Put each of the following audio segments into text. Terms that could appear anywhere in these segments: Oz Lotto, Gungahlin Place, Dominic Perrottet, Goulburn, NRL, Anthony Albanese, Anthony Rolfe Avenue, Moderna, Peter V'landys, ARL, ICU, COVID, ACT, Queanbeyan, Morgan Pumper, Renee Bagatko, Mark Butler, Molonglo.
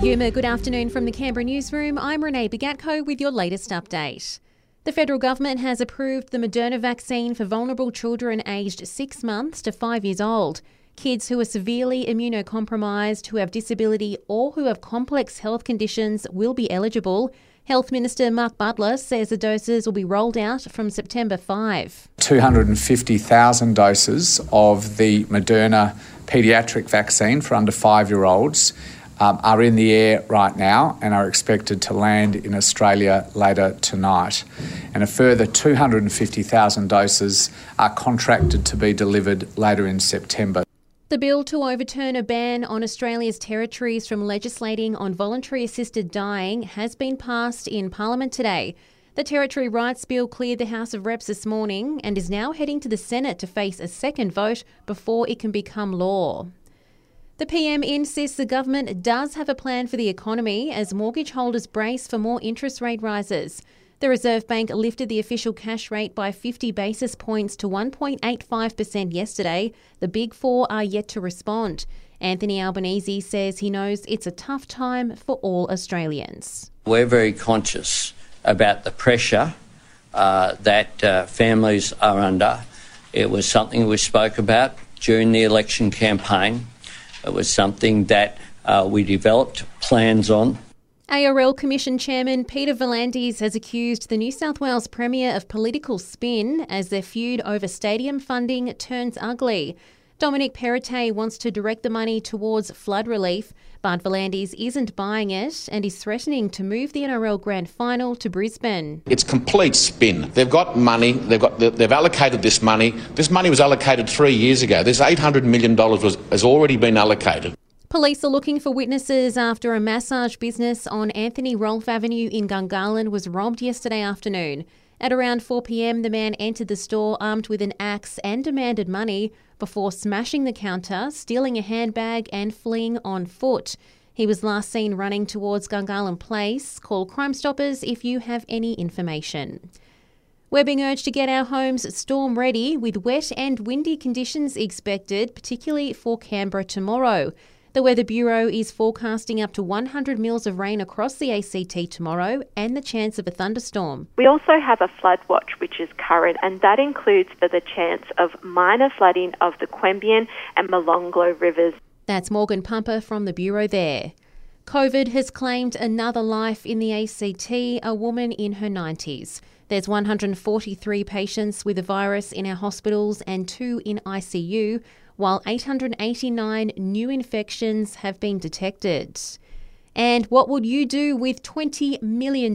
Yuma, good afternoon from the Canberra newsroom. I'm Renee Bagatko with your latest update. The federal government has approved the Moderna vaccine for vulnerable children aged 6 months to 5 years old. Kids who are severely immunocompromised, who have disability or who have complex health conditions will be eligible. Health Minister Mark Butler says the doses will be rolled out from September 5. 250,000 doses of the Moderna paediatric vaccine for under 5-year-olds are in the air right now and are expected to land in Australia later tonight. And a further 250,000 doses are contracted to be delivered later in September. The bill to overturn a ban on Australia's territories from legislating on voluntary assisted dying has been passed in Parliament today. The Territory Rights Bill cleared the House of Reps this morning and is now heading to the Senate to face a second vote before it can become law. The PM insists the government does have a plan for the economy as mortgage holders brace for more interest rate rises. The Reserve Bank lifted the official cash rate by 50 basis points to 1.85% yesterday. The Big Four are yet to respond. Anthony Albanese says he knows it's a tough time for all Australians. We're very conscious about the pressure that families are under. It was something we spoke about during the election campaign. It was something that we developed plans on. ARL Commission Chairman Peter V'landys has accused the New South Wales Premier of political spin as their feud over stadium funding turns ugly. Dominic Perrottet wants to direct the money towards flood relief, but V'landys isn't buying it and is threatening to move the NRL Grand Final to Brisbane. It's complete spin. They've got money. They've allocated this money. This money was allocated 3 years ago. This $800 million has already been allocated. Police are looking for witnesses after a massage business on Anthony Rolfe Avenue in Gungahlin was robbed yesterday afternoon. At around 4 p.m, the man entered the store armed with an axe and demanded money before smashing the counter, stealing a handbag and fleeing on foot. He was last seen running towards Gungahlin Place. Call Crime Stoppers if you have any information. We're being urged to get our homes storm ready with wet and windy conditions expected, particularly for Canberra tomorrow. The Weather Bureau is forecasting up to 100 mils of rain across the ACT tomorrow and the chance of a thunderstorm. We also have a flood watch which is current, and that includes for the chance of minor flooding of the Queanbeyan and Molonglo rivers. That's Morgan Pumper from the Bureau there. COVID has claimed another life in the ACT, a woman in her 90s. There's 143 patients with the virus in our hospitals and 2 in ICU, while 889 new infections have been detected. And what would you do with $20 million?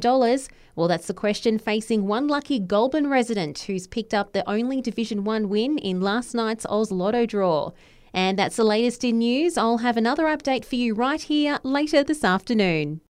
Well, that's the question facing one lucky Goulburn resident who's picked up the only Division 1 win in last night's Oz Lotto draw. And that's the latest in news. I'll have another update for you right here later this afternoon.